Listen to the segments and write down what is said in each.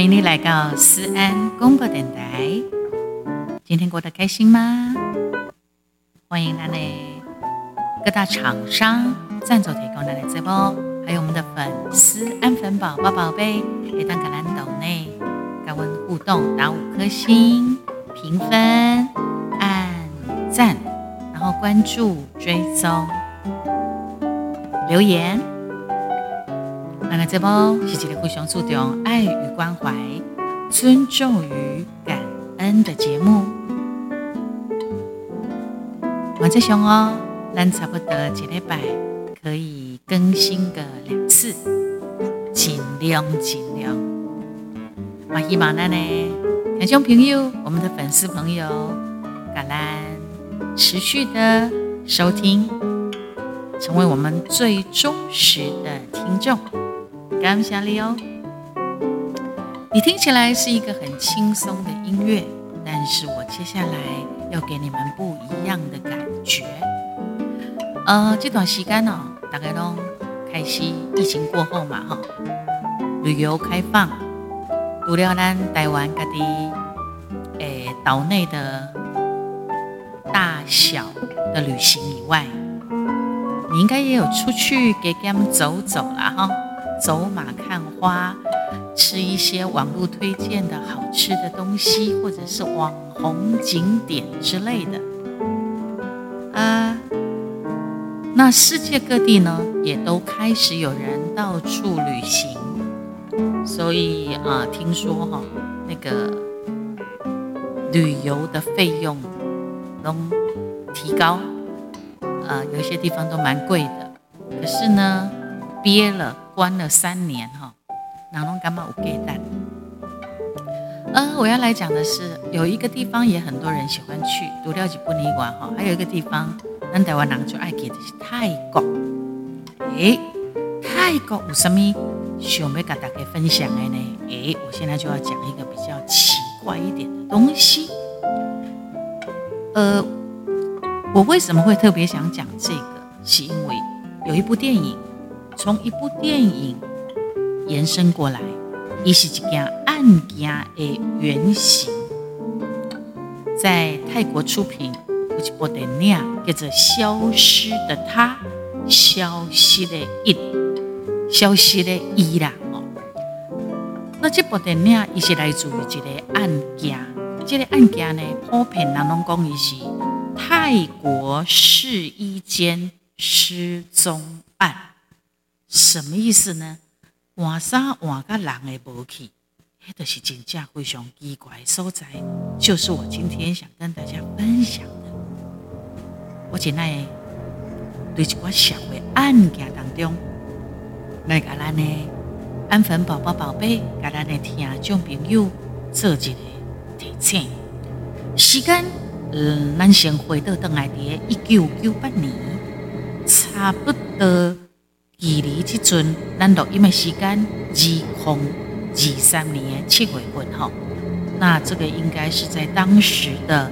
欢迎你来到思安广播电台。今天过得开心吗？欢迎咱的各大厂商赞助提供咱的直播，还有我们的粉丝安粉宝宝宝贝，可以当橄榄豆内跟我们互动，打5颗星、评分、按赞，然后关注、追踪、留言。咱的节目是一个非常注重爱与关怀、尊重与感恩的节目。我在想哦，咱差不多一礼拜可以更新个2次，尽量。我希望咱呢，听众朋友、我们的粉丝朋友，甲咱持续的收听，成为我们最忠实的听众。感谢你哦！你听起来是一个很轻松的音乐，但是我接下来要给你们不一样的感觉。这段时间哦，大家都开始疫情过后嘛，哈，旅游开放，除了咱台湾各地岛内的大小的旅行以外，你应该也有出去给他们走走啦，哈。走马看花，吃一些网络推荐的好吃的东西，或者是网红景点之类的。那世界各地呢，也都开始有人到处旅行，所以听说那个旅游的费用都提高，有一些地方都蛮贵的。可是呢，憋了关了3年哈，哪弄干嘛有鸡蛋？我要来讲的是，有一个地方也很多人喜欢去，除了日本以外哈，还有一个地方，咱台湾人就爱去的是泰国。泰国有什么想要跟大家分享的呢？我现在就要讲一个比较奇怪一点的东西。我为什么会特别想讲这个？是因为有一部电影。从一部电影延伸过来，它是一件案件的原型。在泰国出品有一部电影叫做《消失的他》，消失的伊啦。那这部电影它是来自于一个案件，这个案件呢，普遍人拢讲它是泰国试衣间失踪案。什么意思呢？换衫换到人的无去，那就是真正非常奇怪的所在，就是我今天想跟大家分享的。我今天对一些社会案件当中，来甲咱的安粉宝宝宝贝，甲咱的听众朋友做一个提醒。时间，咱先回到当来伫1998年，差不多。距离这阵咱录音的时间2023年7月份哈，那这个应该是在当时的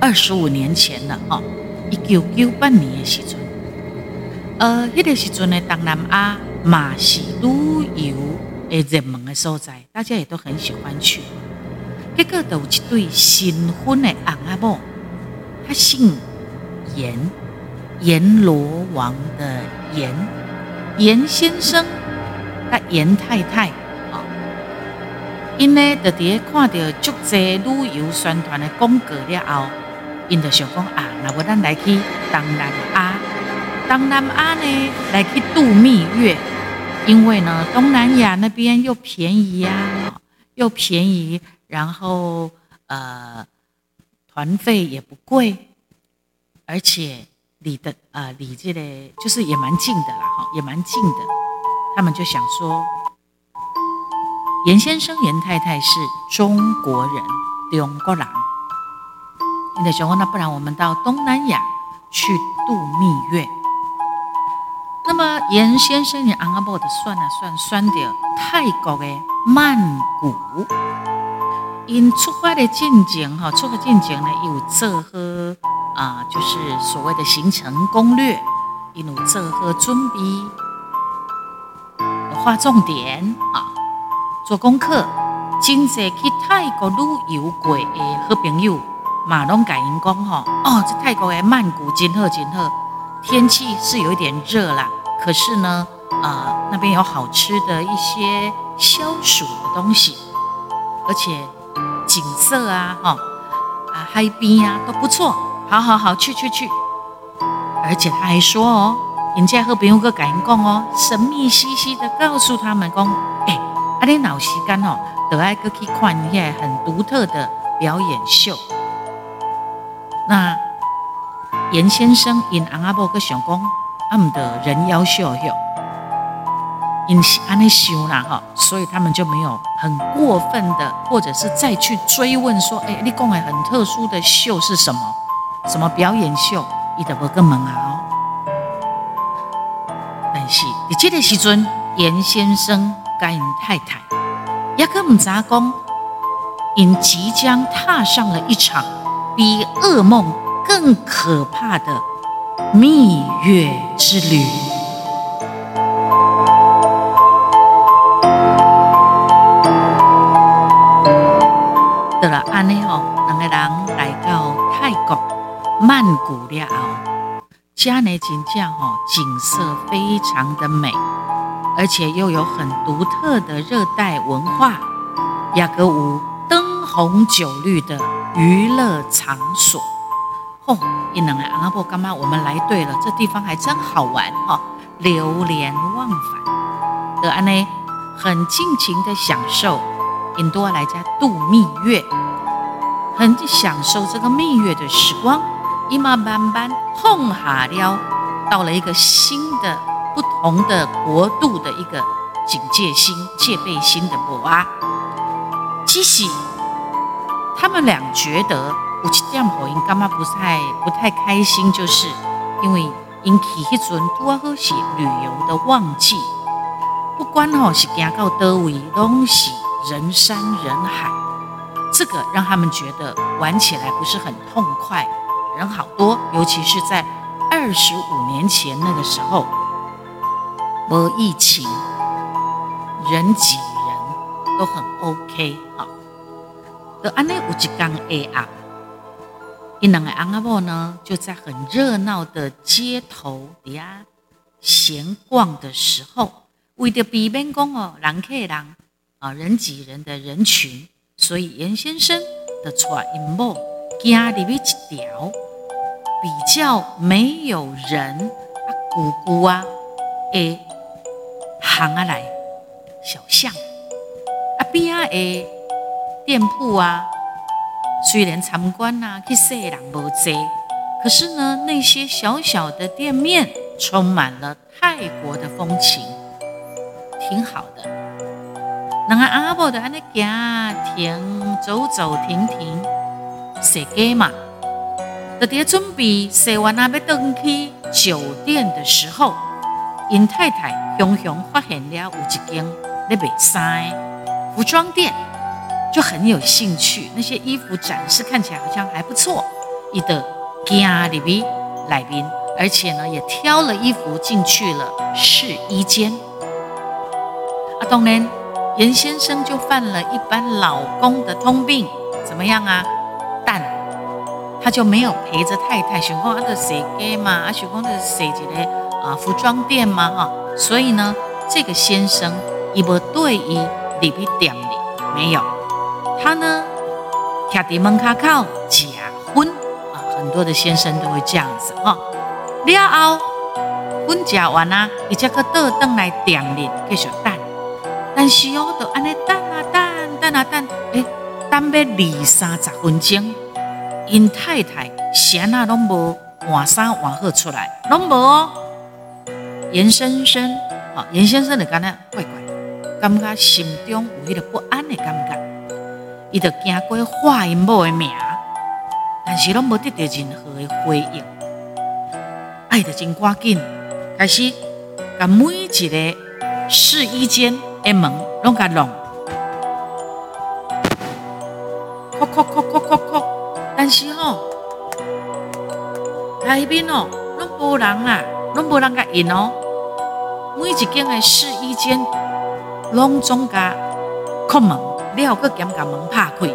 25年前了哈，1998年的时阵，那个时阵的东南亚嘛是旅游的热门的所在，大家也都很喜欢去。结果就有一对新婚的翁仔某，他姓阎，阎罗王的阎。严先生甲严太太啊，因呢就伫看到足济旅游宣传的广告了后，因就想讲啊，那我咱来去东南亚，东南亚呢来去度蜜月，因为呢东南亚那边又便宜啊，然后团费也不贵，而且。离这个就是也蛮近的啦，也蛮近的。他们就想说，严先生、严太太是中国人，你的想说，那不然我们到东南亚去度蜜月。那么严先生的翁仔某就算到泰国的曼谷。因出发的进前哈，呢有做好。就是所谓的行程攻略，因有做好准备，划重点做功课，真侪去泰国旅游过的好朋友，嘛拢甲因讲吼，哦，这泰国的曼谷真好真好，天气是有一点热啦，可是呢，那边有好吃的一些消暑的东西，而且景色啊，海边啊都不错，好好好，去去去。而且他还说哦，人家好朋友个甲因讲哦，神秘兮兮的告诉他们讲，啊，你若有时间哦，就爱去看遐很独特的表演秀。那严先生因翁仔某去想讲，啊，毋得人妖秀哟，因是安尼想啦哈，所以他们就没有很过分的，或者是再去追问说，你讲的很特殊的秀是什么？什么表演秀？伊就无去问啊哦。但是伫这个时阵，严先生跟因太太也个唔知讲，因即将踏上了一场比噩梦更可怕的蜜月之旅。对了，安尼吼，两个人来到泰国曼谷了后，家内真正吼景色非常的美。而且又有很独特的热带文化，雅各舞灯红酒绿的娱乐场所。哦，因两个阿婆干妈，我们来对了，这地方还真好玩哦，流连忘返。就安尼很尽情的享受，因多来家度蜜月，很享受这个蜜月的时光。因嘛慢慢放下了，到了一个新的。不同的国度的一个警戒心、戒备心的摩阿，只是他们俩觉得有一点好，因干嘛不太开心，就是因为因去迄阵拄好是旅游的旺季，不管吼是行到叨位，拢是人山人海，这个让他们觉得玩起来不是很痛快，人好多，尤其是在25年前那个时候。没疫情，人挤人都很 OK 哈。就安尼有一天下暗，因两个翁仔某呢就在很热闹的街头底下闲逛的时候，为着避免讲哦人客人啊人挤人的人群，所以严先生就带因某行入去一条比较没有人啊古古啊诶。行啊来，小巷啊边啊的店铺啊，虽然参观啊去世人无济，可是呢，那些小小的店面充满了泰国的风情，挺好的。人家阿婆就安尼行停走走停停，踅街嘛，就伫准备踅完啊要登去酒店的时候。因太太熊熊发现了有一间在卖衫的服装店，就很有兴趣。那些衣服展示看起来好像还不错，伊就行入去内面，而且呢也挑了衣服进去了试衣间。啊，当然严先生就犯了一般老公的通病，怎么样啊？但他就没有陪着太太，想讲啊，就踅街嘛，啊，想讲就踅一个。服装店嘛哈，所以呢，这个先生伊无对伊入去店里没有，他呢徛伫门口口吃薰啊，很多的先生都会这样子哈。了后薰吃完啊，伊才去倒转来店里继续等，但是哦，就安尼等啊等，等啊等，等要20-30分钟，因太太先啊拢无换衫换好出来，拢无哦。严先生就感觉怪怪，感觉心中有迄个不安的感觉，伊就惊过化因某的名，但是拢无得到任何的回应，爱得真赶紧，开始把每一个试衣间的门拢甲弄，敲敲敲敲敲敲，但是吼，内面哦拢无人啊。拢无人甲应哦，每一间的试衣间，拢总甲叩门，了后，佮把门拍开，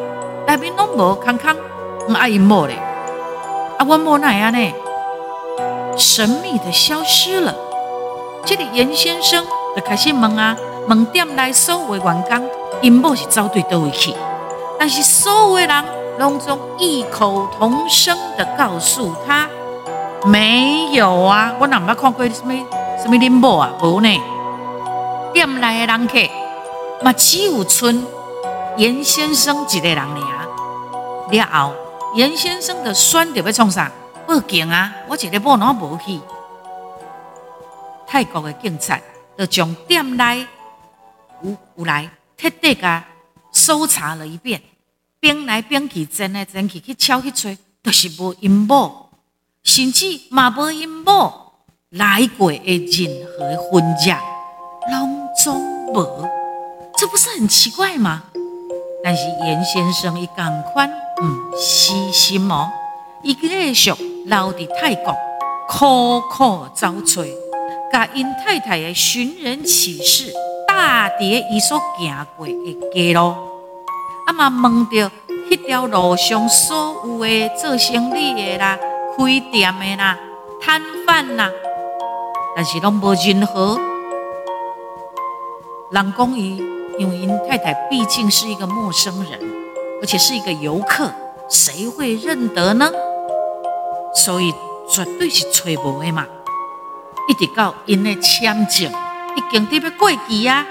内面拢无空空，唔爱因某嘞，啊，阮某哪样呢？神秘的消失了。这个严先生就开始问啊，问店内所有的员工，因某是走对倒位去，但是所有的人拢总异口同声的告诉他，没有啊，我哪捌看过什么恁某啊，无呢？店内的人客，嘛只有剩严先生一个人尔。了后，严先生就选着要创啥？报警啊！我一个某哪无去？泰国的警察就将店内有来彻底甲搜查了一遍，边来边去，真来真去，去敲去吹，就是无因某，甚至嘛无因某来过的任何婚假，拢总无，这不是很奇怪吗？但是严先生伊同款唔死心哦，伊继续留伫泰国苦苦找找。甲因太太的寻人启事，大跌伊所行过的街路，啊嘛问到迄条路上所有的做生意的啦、开店的啦、摊贩啦，但是拢无任何。人讲伊，因为因太太毕竟是一个陌生人，而且是一个游客，谁会认得呢？所以绝对是找无的嘛。一直到因的签证已经伫要过期啊，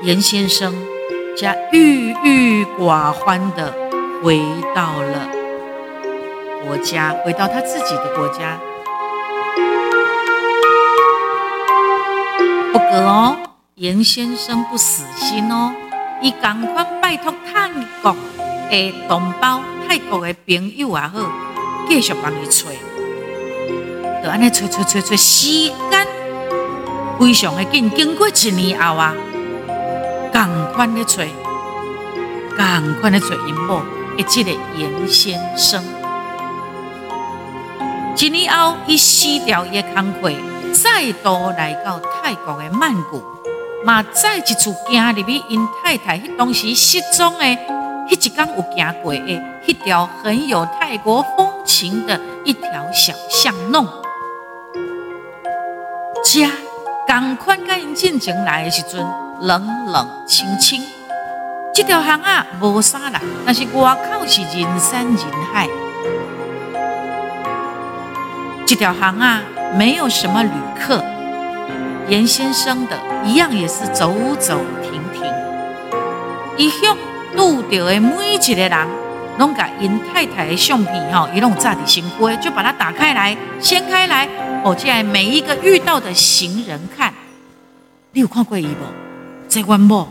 严先生才郁郁寡欢的回到了国家，回到他自己的国家。不过哦，严先生不死心哦，伊赶快拜托泰国的同胞、泰国的朋友也好，继续帮伊找。就安尼找，时间非常的紧，经过一年后啊，同款咧找因某，即个严先生。一年后，伊辞掉伊的工作，再度来到泰国的曼谷，嘛再一次行入去因太太迄当时失踪的迄一天有行过的迄条很有泰国风情的一条小巷弄。家同款甲因进前来的时阵，冷冷清清。这条巷啊无啥人，但是外口是人山人海。这条巷啊没有什么旅客，严先生的一样也是走走停停。伊向拄到的每一个人，拢甲因太太的相片吼，伊拢扎伫身躯，就把它打开来、掀开来，哦，这样每一个遇到的行人看，你有看过伊无？这阮某，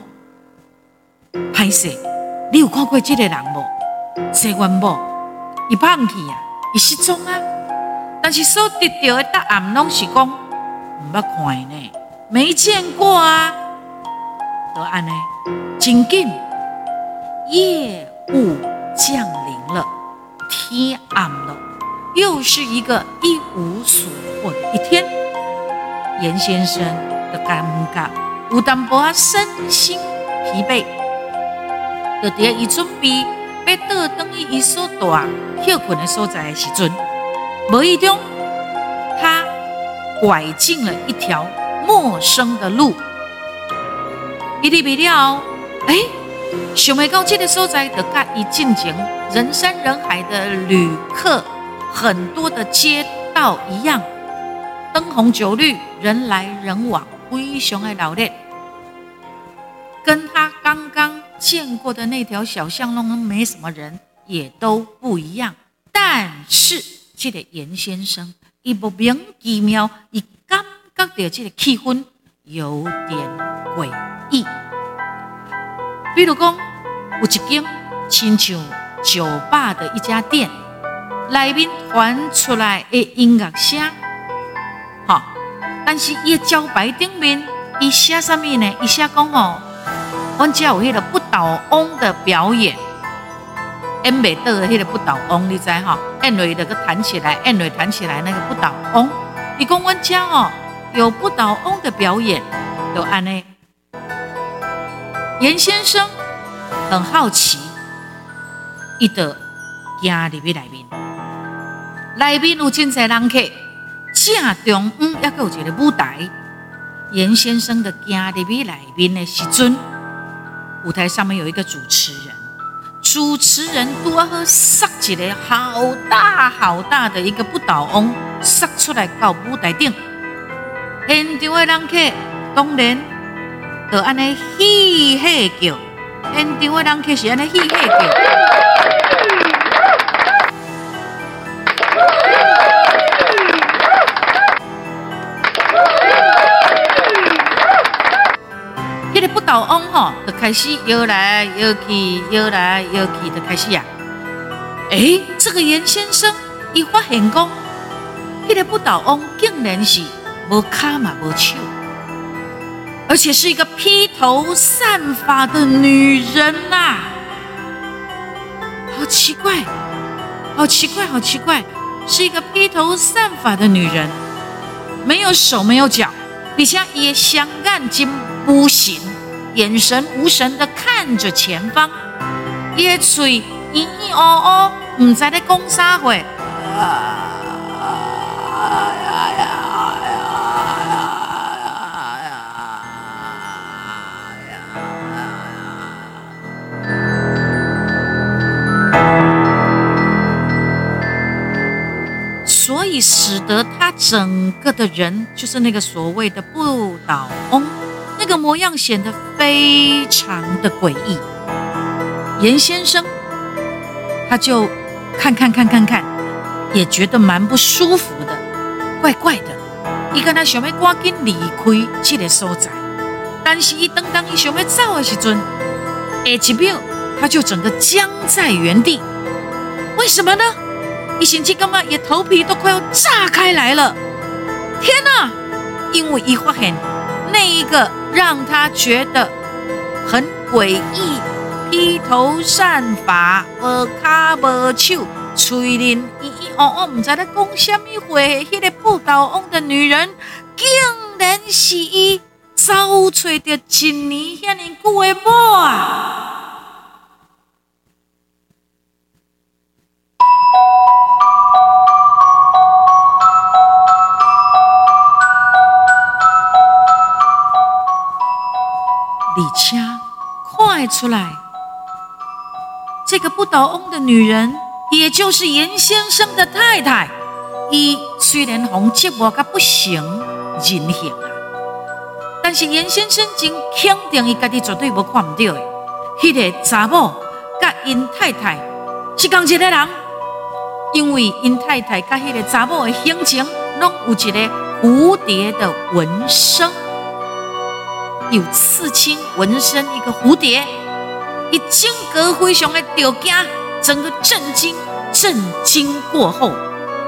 歹势，你有看过这个人无？这阮某，伊放弃啊，伊失踪啊，但是所得到的答案拢是讲唔捌看呢，没见过啊，就安尼，真紧，业务降临了，天暗了，又是一个一无所获的一天。严先生的感觉有淡薄仔身心疲惫，就伫伊准备要倒转去伊所住休困的所在的时阵，无意中他拐进了一条陌生的路，伊入去了，想袂到这个所在，就甲伊进前人山人海的旅客很多的街道一样，灯红酒绿，人来人往，非常的热闹。跟他刚刚见过的那条小巷弄没什么人，也都不一样。但是这个严先生，伊莫名其妙，伊感觉到这个气氛有点诡异。比如讲，有一间亲像酒吧的一家店，内面传出来的音乐声，但是伊的招牌顶面，伊写啥物呢？伊写讲吼，阮遮有迄个不倒翁的表演，演袂倒的迄个不倒翁，你知吼？按落就去弹起来，按落弹起来那个不倒翁，伊讲阮遮吼有不倒翁的表演，就安尼。严先生很好奇，他就走入去里面，里面有很多人客，正中央还有一个舞台。严先生就走入去里面的时候，舞台上面有一个主持人，主持人刚好塞一个好大好大的一个不倒翁，塞出来到舞台上，现场的人客当然就这样嘻嘻叫，现场的人客是这样嘻嘻叫。那个不倒翁就开始摇来摇去，摇来摇去就开始了。这个严先生他发现说，那个不倒翁竟然是没脚也没手，而且是一个披头散发的女人啊，好奇怪，好奇怪，好奇怪，是一个披头散发的女人，没有手没有脚，而且她的双眼睛无神，眼神无神地看着前方，她的嘴圆圆乌乌，不知道在说什么使得他整个的人，就是那个所谓的不倒翁，那个模样显得非常的诡异。严先生他就看，也觉得蛮不舒服的，怪怪的。他好像想要赶紧离开这个所在，但是他当他想要走的时候，下一秒他就整个僵在原地。为什么呢？他甚至感觉他的头皮都快要炸开来了。天哪！因为他发现那一个让他觉得很诡异、披头散发、无脚无手、嘴唇圆圆乌乌、不知道在讲什么话的那个不倒翁的女人，竟然是他找找到一年那么久的某啊！而且看得出来，这个不倒翁的女人，也就是严先生的太太。她虽然被折磨到不成人形了，但是严先生真肯定他自己绝对没看不到的，那个女人跟她太太是同一个人，因为她太太跟那个女人的形情都有一个蝴蝶的纹身，有刺青纹身一个蝴蝶。他整个非常的着惊，整个震惊过后，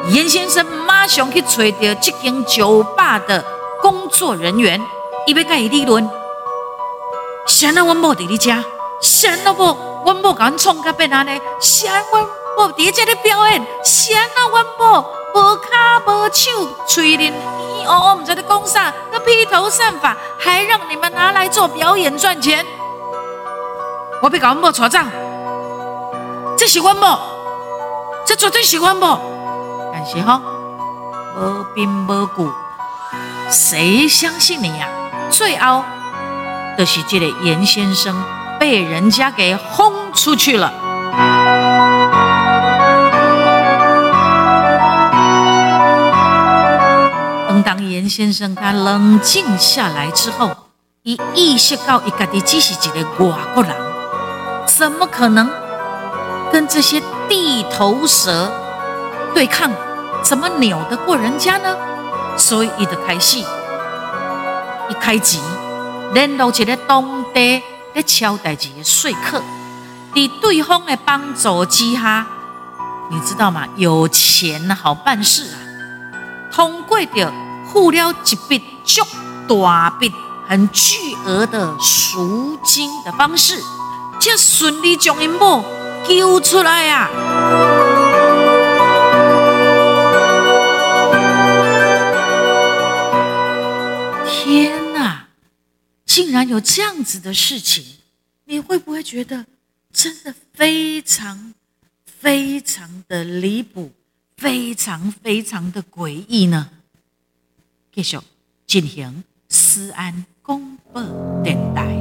严先生马上去找到这间酒吧的工作人员，他要跟他理论，谁让我某在你这，谁让我某给我创到变成这样，谁让我某在这里表演，谁让我某无脚无手，嘴唇我们在这工上那披头散发，还让你们拿来做表演赚钱。我被搞莫吵仗，这喜欢莫，这绝对喜欢莫。但是无凭无据，谁相信你呀？最后就是这个严先生被人家给轰出去了。当严先生他冷静下来之后，他意识到他自己只是一个外国人，怎么可能跟这些地头蛇对抗，怎么扭得过人家呢？所以他就开钱联络一个当地在敲代志的说客，在对方的帮助之下，你知道吗？有钱好办事啊！通过着付了一笔足大笔、很巨额的赎金的方式，才顺利将因某救出来啊！天哪，竟然有这样子的事情！你会不会觉得真的非常非常的离谱，非常非常的诡异呢？继续进行思安广播电台。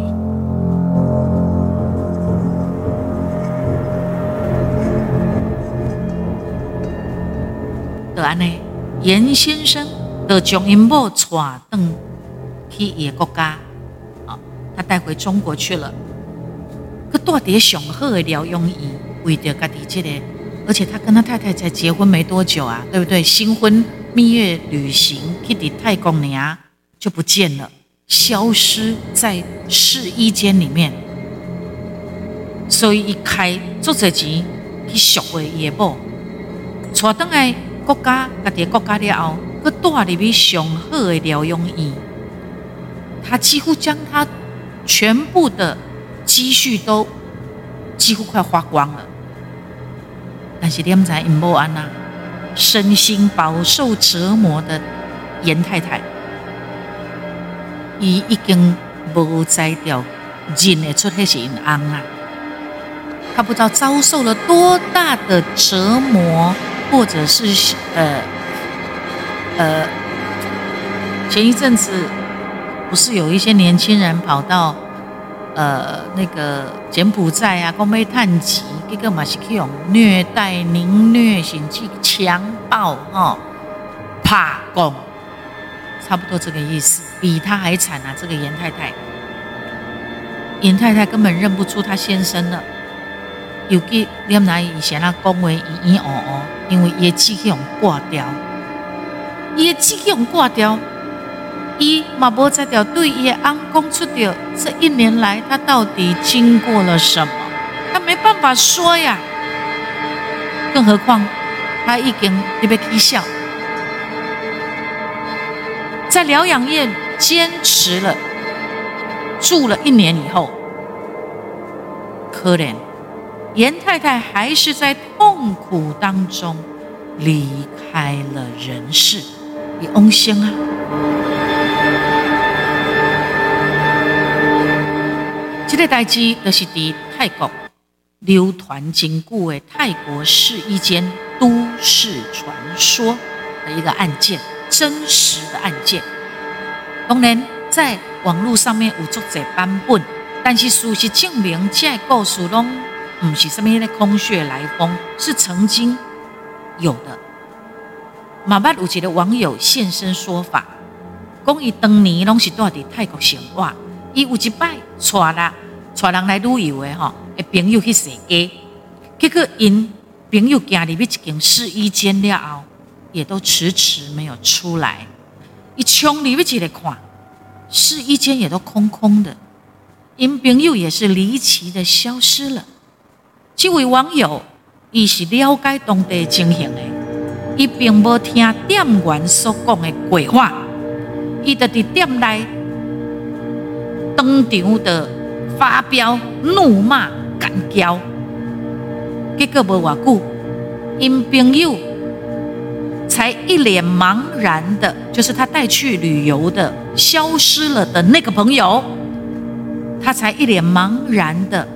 就安尼，严先生就将因某带转去伊个国家，啊，他带回中国去了。佮到底上好的疗养院，为着家己这个，而且他跟他太太才结婚没多久啊，对不对？新婚蜜月旅行去伫泰国呢，就不见了，消失在试衣间里面。所以一开做这钱去赎回伊个某，带转来。国家家己的国家了后，佮带入去上好的疗养院，他几乎将他全部的积蓄都几乎快花光了。但是你们知因某安娜身心饱受折磨的严太太，伊已经无在掉认得出迄是因翁啊，她不知道遭受了多大的折磨。或者是前一阵子不是有一些年轻人跑到那个柬埔寨啊，讲要探钱，结果嘛是去用虐待、凌虐，甚至强暴哈，怕讲，差不多这个意思，比他还惨啊！这个严太太，严太太根本认不出她先生了。尤其你们那以前那讲话伊哦，因为伊机器用挂掉，伊机器用挂掉，伊嘛无在掉对伊翁讲出掉这一年来他到底经过了什么，他没办法说呀。更何况他已经特别低效，在疗养院坚持了住了一年以后，可怜。严太太还是在痛苦当中离开了人世，伊往生啊！这个代志就是伫泰国流传真久的泰国试衣间都市传说的一个案件，真实的案件。当然，在网络上面有足侪版本，但是事实证明，这个故事拢。不是什么的空穴来风，是曾经有的。马巴鲁吉的网友现身说法，说伊当年拢是住伫泰国生活，伊有一摆带人来旅游的吼，朋友去踅街，结果因朋友行入去一间试衣间了后，也都迟迟没有出来。伊冲入去一看，试衣间也都空空的，因朋友也是离奇的消失了。这位网友，伊是了解当地情形的，伊并无听店员所讲的鬼话，伊就伫店内当场的发飙、怒骂、干叫。结果无偌久，因朋友才一脸茫然的，就是他带去旅游的消失了的那个朋友，他才一脸茫然的。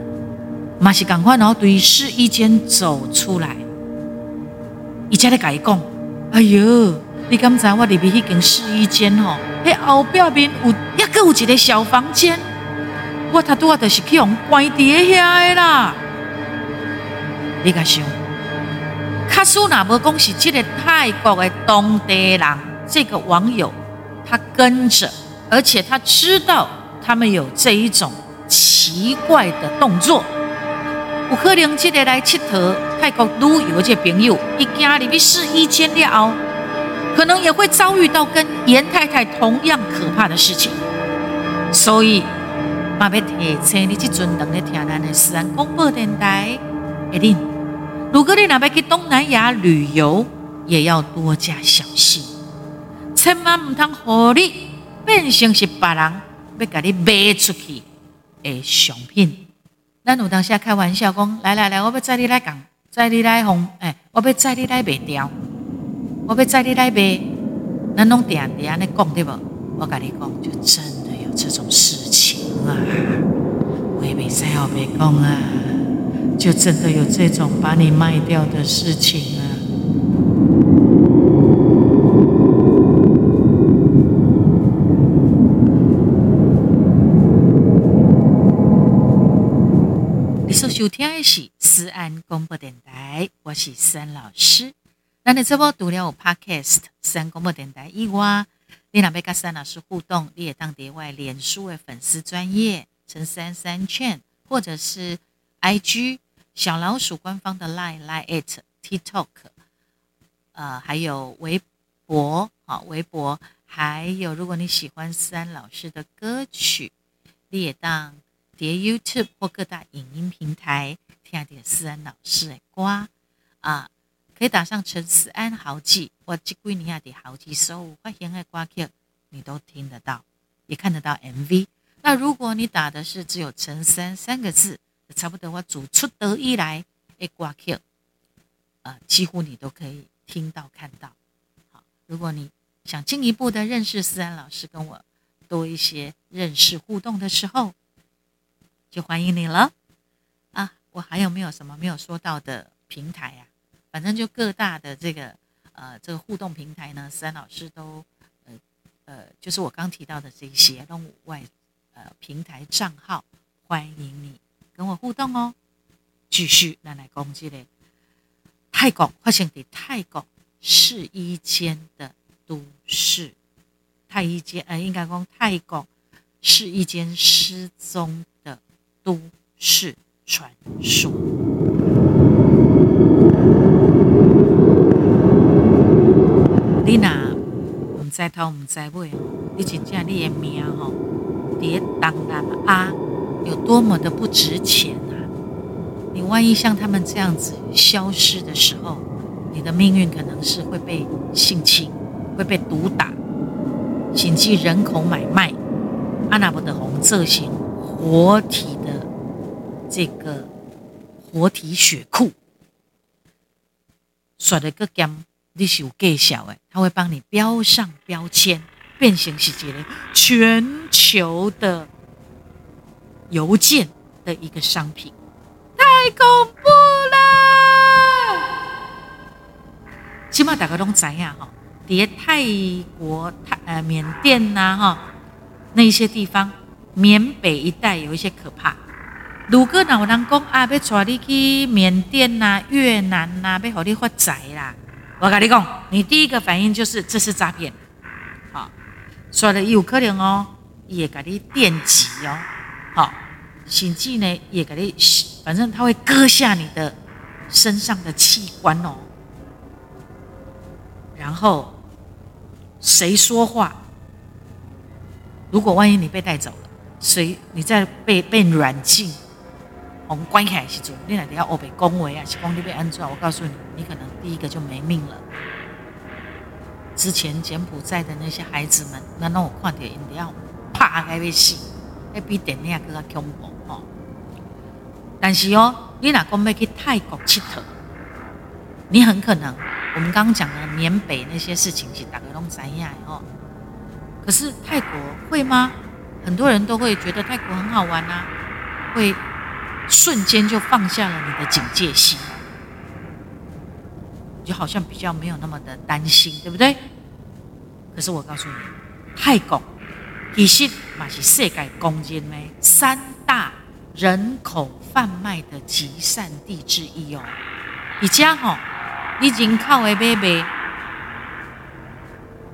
嘛是赶快，然后对试衣间走出来。伊才咧甲伊讲：“哎呦，你敢知我入去迄间试衣间吼？迄后壁面还阁有一个小房间，我头拄啊就是去用关伫咧遐个啦。”你甲想，卡苏那无讲是这个泰国的当地人，这个网友他跟着，而且他知道他们有这一种奇怪的动作。有可能这个来佚佗泰国旅游的这个朋友，伊行入去试衣间了后，可能也会遭遇到跟严太太同样可怕的事情。所以，嘛要提醒你，这阵能咧听咱的思安广播电台。一定，如果你若要去东南亚旅游，也要多加小心，千万唔通互你变成是别人要甲你卖出去的商品。咱有当下开玩笑讲，来，我要载你来讲，载你来哄，我要载你来卖掉，我要载你来卖，咱拢定定安尼讲对无？我甲你讲，就真的有这种事情啊，我也你最好别讲啊，就真的有这种把你卖掉的事情啊。收听的是思安广播电台，我是思安老师。咱的直播除了有 podcast 思安广播电台以外，你若要跟思安老师互动，你也当在我脸书的粉丝专页陈思安Chat，或者是 IG 小老鼠官方的 Line@TikTok，还有微博，微博，还有如果你喜欢思安老师的歌曲，你也当在 YouTube 或各大影音平台听到思安老师的歌，可以打上陈思安豪记，我这几年在豪记所有发行的歌曲你都听得到，也看得到 MV。 那如果你打的是只有陈思安三个字，差不多我自出道以来的歌曲，几乎你都可以听到看到。好，如果你想进一步的认识思安老师，跟我多一些认识互动的时候，就欢迎你了啊！我还有没有什么没有说到的平台啊？反正就各大的这个互动平台呢，思安老师都就是我刚提到的这些动物外平台账号，欢迎你跟我互动哦。继续，咱来讲这个泰国发生在泰国试衣间的都市泰衣间应该讲泰国试衣间失踪。都市传说，你若不知头不知尾，你真正你的名吼，在东南亚有多么的不值钱啊！你万一像他们这样子消失的时候，你的命运可能是会被性侵，会被毒打，甚至人口买卖，啊那不得红色型活体的这个活体血库，甩了个剑，你是有介绍的，他会帮你标上标签，变成是一个全球的邮件的一个商品，太恐怖了！现在大家都知道哈，在泰国、缅甸呐那一些地方。缅北一带有一些可怕。如果有人说啊，要带你去缅甸啦、越南啦，要让你发财啦，我跟你说，你第一个反应就是这是诈骗。好，所以有可能哦，他会给你电击哦，好，甚至呢，也给你，反正他会割下你的身上的器官哦。然后谁说话？如果万一你被带走了。所以你在被软禁，我们关起来的时候，你哪里要欧北恭维啊？是光你被安装，我告诉你，你可能第一个就没命了。之前柬埔寨的那些孩子们，那让我看到人家怕该被死，那比电影更加恐怖哦。但是哦，你哪讲要去泰国佚佗，你很可能我们刚刚讲的缅北那些事情是大家拢知影的哦。可是泰国会吗？很多人都会觉得泰国很好玩啊，会瞬间就放下了你的警戒心，就好像比较没有那么的担心，对不对？可是我告诉你，泰国其实也是世界公认的三大人口贩卖的集散地之一哦。而且吼，你人口的买卖，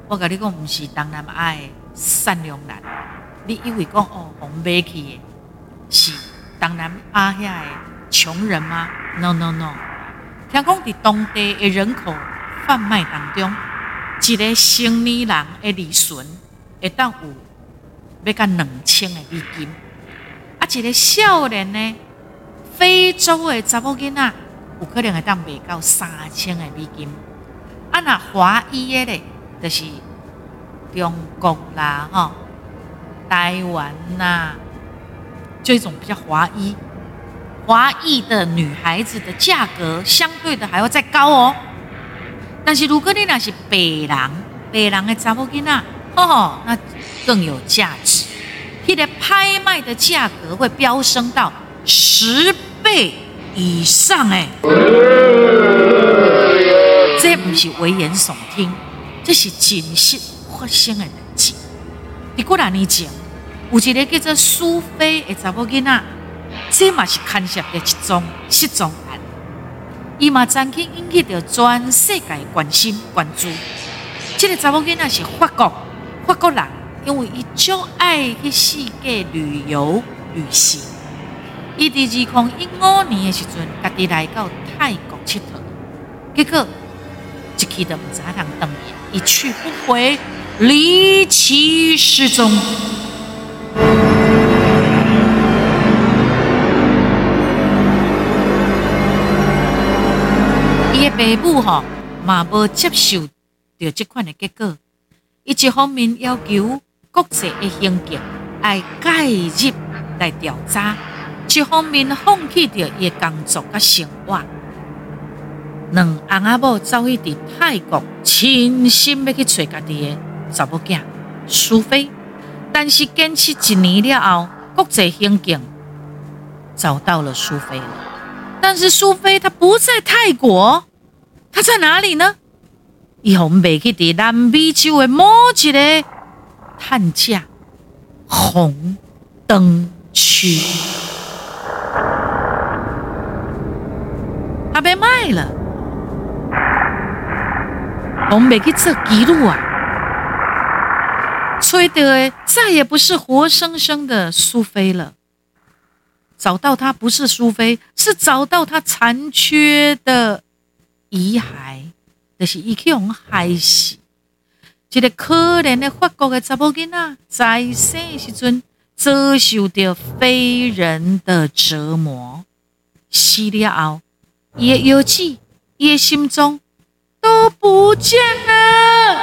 我跟你讲，不是东南亚的善良人。你以为讲哦，红买去的是东南亚遐的穷人吗 ？No， 听讲伫当地的人口贩卖当中，一个成年人的利润会当有要到2000的美金，啊，一个少年呢，非洲的查某囡仔有可能会当卖到3000的美金，啊，那华裔的咧，就是中国啦，吼。台湾呐，就一种比较华裔的女孩子的价格，相对的还要再高哦。但是如果你那是白人的查某囡仔，吼，那更有价值。那个拍卖的价格会飙升到10倍以上哎！这不是危言耸听，这是真实发生的代志。你过来你讲，有一个叫做苏菲的查某囡仔，这嘛是牵涉的一种失踪案，伊嘛曾经引起着全世界关心关注。这个查某囡仔是法国人，因为伊就爱去世界旅游旅行。伊伫2015年的时阵，家己来到泰国佚佗，结果一去都唔知通回来，一去不回，离奇失踪。伊的爸母吼嘛无接受着这款的结果，伊一方面要求国际的刑警爱介入来调查。一方面放弃着伊工作甲生活，两翁仔某走去伫泰国，亲身要去找家己的查某囝苏菲，但是坚持1年了后，国际刑警找到了苏菲了。但是苏菲她不在泰国，她在哪里呢？伊互袂去伫南美洲的某一个探假红灯区。被卖了，我们袂去做记录啊！吹的再也不是活生生的苏菲了。找到她不是苏菲，是找到她残缺的遗骸，就是伊去用害死。一个可怜的法国的查某囡仔，在生的时阵遭受着非人的折磨，死了后。他的腰子，他的心脏都不见了。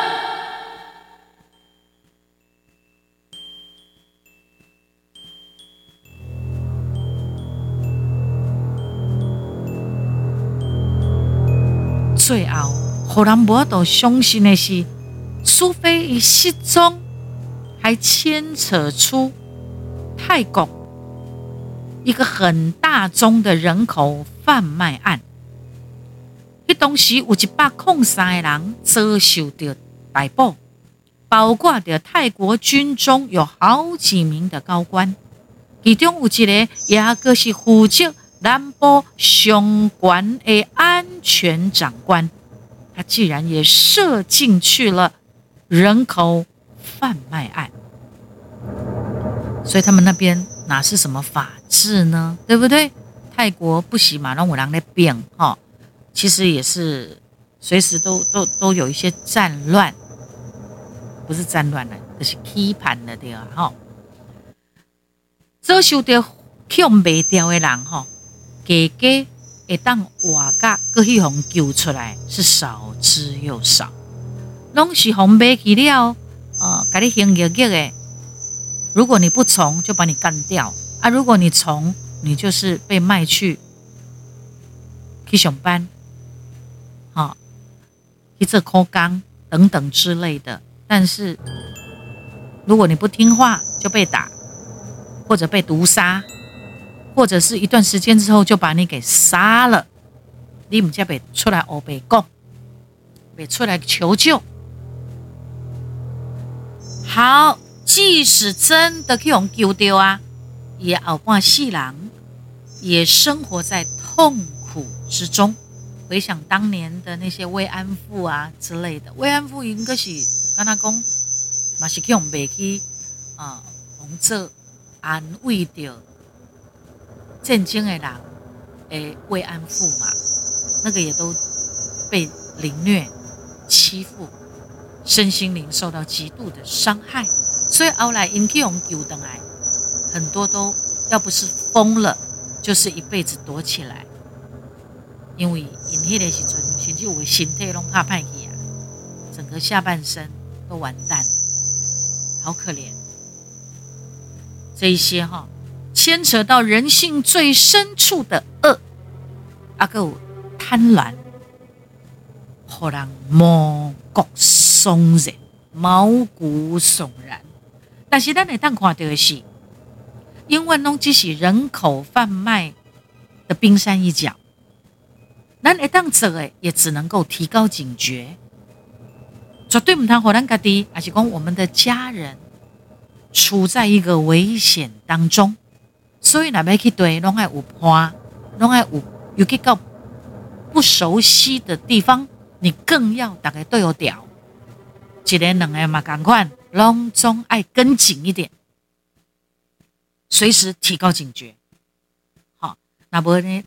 最后，让人无法相信的是，苏菲他失踪，还牵扯出泰国一个很大宗的人口贩卖案。那当时有103个人遭受到逮捕，包括着泰国军中有好几名的高官，其中有一个也就是负责南部相关的安全长官，他既然也涉进去了人口贩卖案，所以他们那边哪是什么法治呢？对不对？泰国不是嘛，让我人在变哈，其实也是随时都有一些战乱，不是战乱了，就是批判了对啊哈。遭受到抢袂掉的人哈，家会当活甲过去红救出来是少之又少，拢是红买去了，家己行业业的，如果你不从，就把你干掉啊！如果你从，你就是被卖去上班，去做苦工等等之类的。但是如果你不听话，就被打，或者被毒杀，或者是一段时间之后就把你给杀了。你不才不出来黑白讲，不出来求救。好，即使真的去用救到啊，也后半世人。也生活在痛苦之中。回想当年的那些慰安妇啊之类的，慰安妇应该是跟他讲，嘛是去用袂去用做安慰着战争的人诶慰安妇嘛，那个也都被凌虐、欺负，身心灵受到极度的伤害，所以后来因去用救回来，很多都要不是疯了。就是一辈子躲起来，因为因迄个时阵，甚至有身体拢怕歹去啊，整个下半身都完蛋，好可怜。这一些牵扯到人性最深处的恶，啊，还有贪婪，让人毛骨悚然。但是咱会当看到的是。因为拢只是人口贩卖的冰山一角，咱会当做诶，也只能够提高警觉，绝对唔通让咱家己，也是讲我们的家人处在一个危险当中。所以，若要去对，拢爱有伴，拢爱有，尤其到不熟悉的地方，你更要大家对有调，一个两个嘛同款，拢总爱跟紧一点，随时提高警觉。好，那无呢？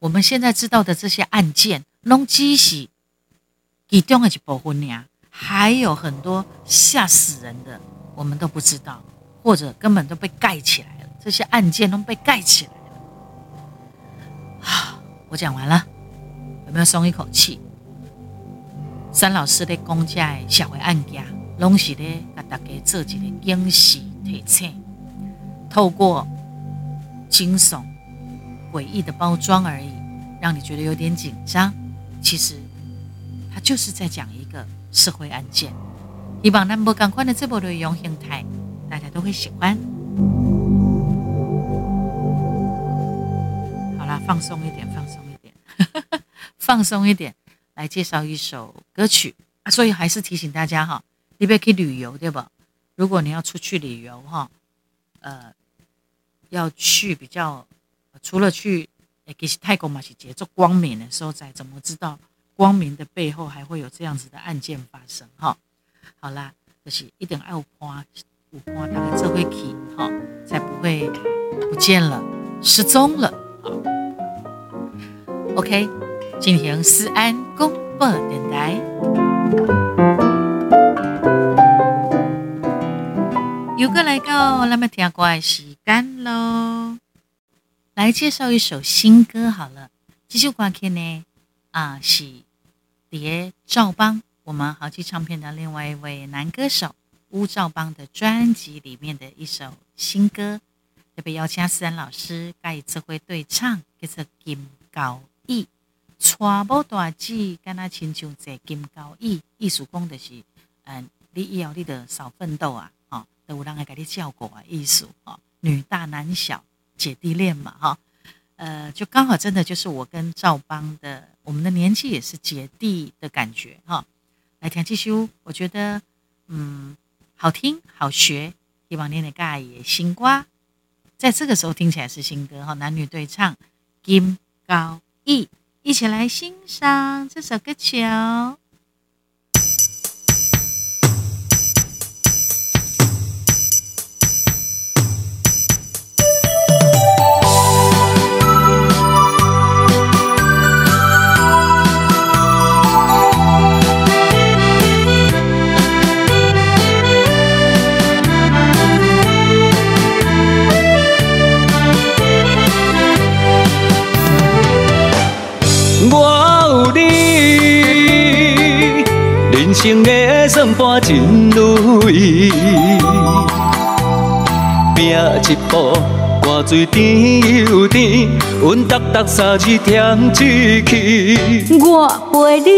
我们现在知道的这些案件，拢只是其中的一部分呀，还有很多吓死人的，我们都不知道，或者根本都被盖起来了。这些案件都被盖起来了。啊，我讲完了，有没有松一口气？三老师在讲这的社会案件，拢是咧给大家做一个警示提醒，透过惊悚、诡异的包装而已，让你觉得有点紧张。其实，它就是在讲一个社会案件。希望咱无同款的这部内容形态，大家都会喜欢。好啦，放松一点，放松一点，放松一点，来介绍一首歌曲。啊，所以还是提醒大家哈，你别去旅游，对吧？如果你要出去旅游哈，要去比较。除了去，其实泰国嘛是节奏光明的所在，怎么知道光明的背后还会有这样子的案件发生？哈，好啦，就是一定要有伴，大家做伙去，哈，才不会不见了、失踪了。好 ，OK， 进行思安广播电台，又过来到咱们听歌的时间喽。来介绍一首新歌好了，这首歌曲呢，是蝶赵邦，我们豪记唱片的另外一位男歌手乌赵邦的专辑里面的一首新歌，特别邀请思安老师跟他做伙对唱，叫做《金高义》，娶某大姊，敢若亲像坐金高义，意思讲就是，你以后你就少奋斗啊，哦，就有人来给你照顾啊，意思哦，女大男小。姐弟恋嘛，哈，就刚好真的就是我跟赵邦的，我们的年纪也是姐弟的感觉哈。来听这首，我觉得好听好学，希望你能够也新歌，在这个时候听起来是新歌哈，男女对唱《金高义》，一起来欣赏这首歌曲哦。人生的算盘真累，拼一步，汗水甜又甜，阮达达三日添一气。我陪你，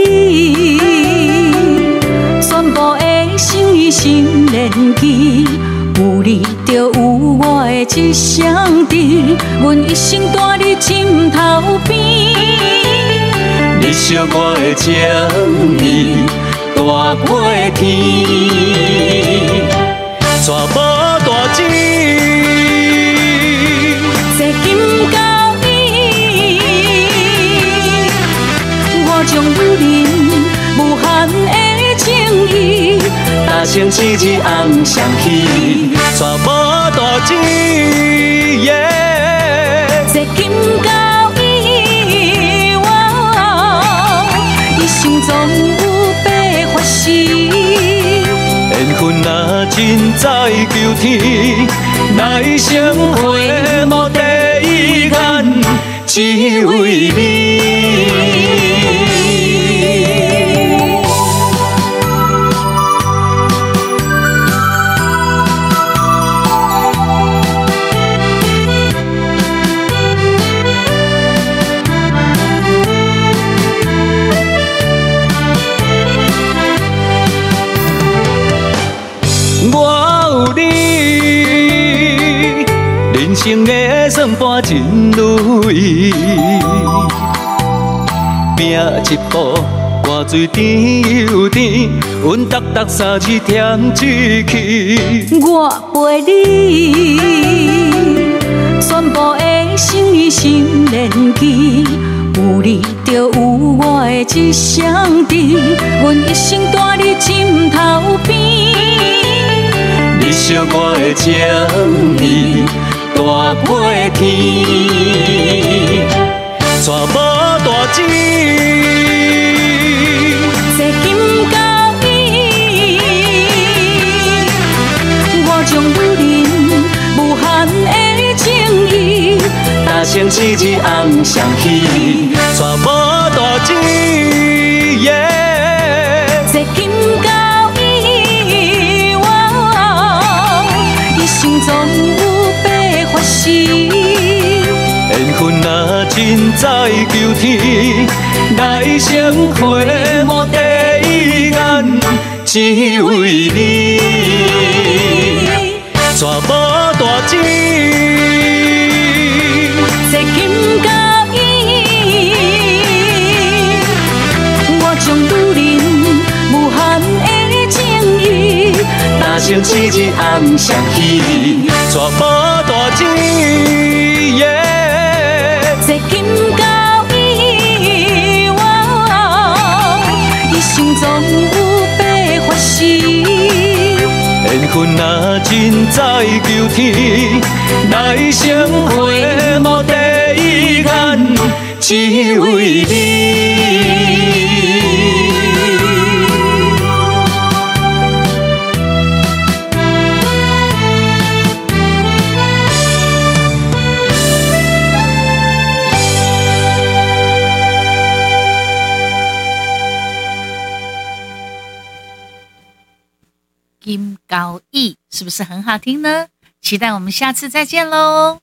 全部的心意心连起，有你就有我的一双臂，阮一生带你枕头边。你惜我的情意。大过天，娶某大姊，坐金高椅，我将阮人无限的情意，搭成一日红双喜，娶某大姊，坐金高椅，一生总。缘分若真在求天，来生回眸第一眼，只为你。人生的算盘真累，拼一步汗水甜又甜，阮达达三日添一气。我陪你，全部的心意心连起，有你就有我的一双臂，阮一生带你枕头边。你惜我的情意，大尾天，娶某大姊，坐金交椅，我将阮人无限的情意，搭成一日红双喜，娶某大姊，坐金交。心中有白发丝，缘分若真在求天，来生回眸第一眼，只为你，娶某大姊，坐金交椅，我将女人无限的。搭成一日红双喜，娶某大姊，坐金交椅，一生总有白发丝。缘分若真在求天，来生回眸第一眼，只为你。金交椅是不是很好听呢？期待我们下次再见喽。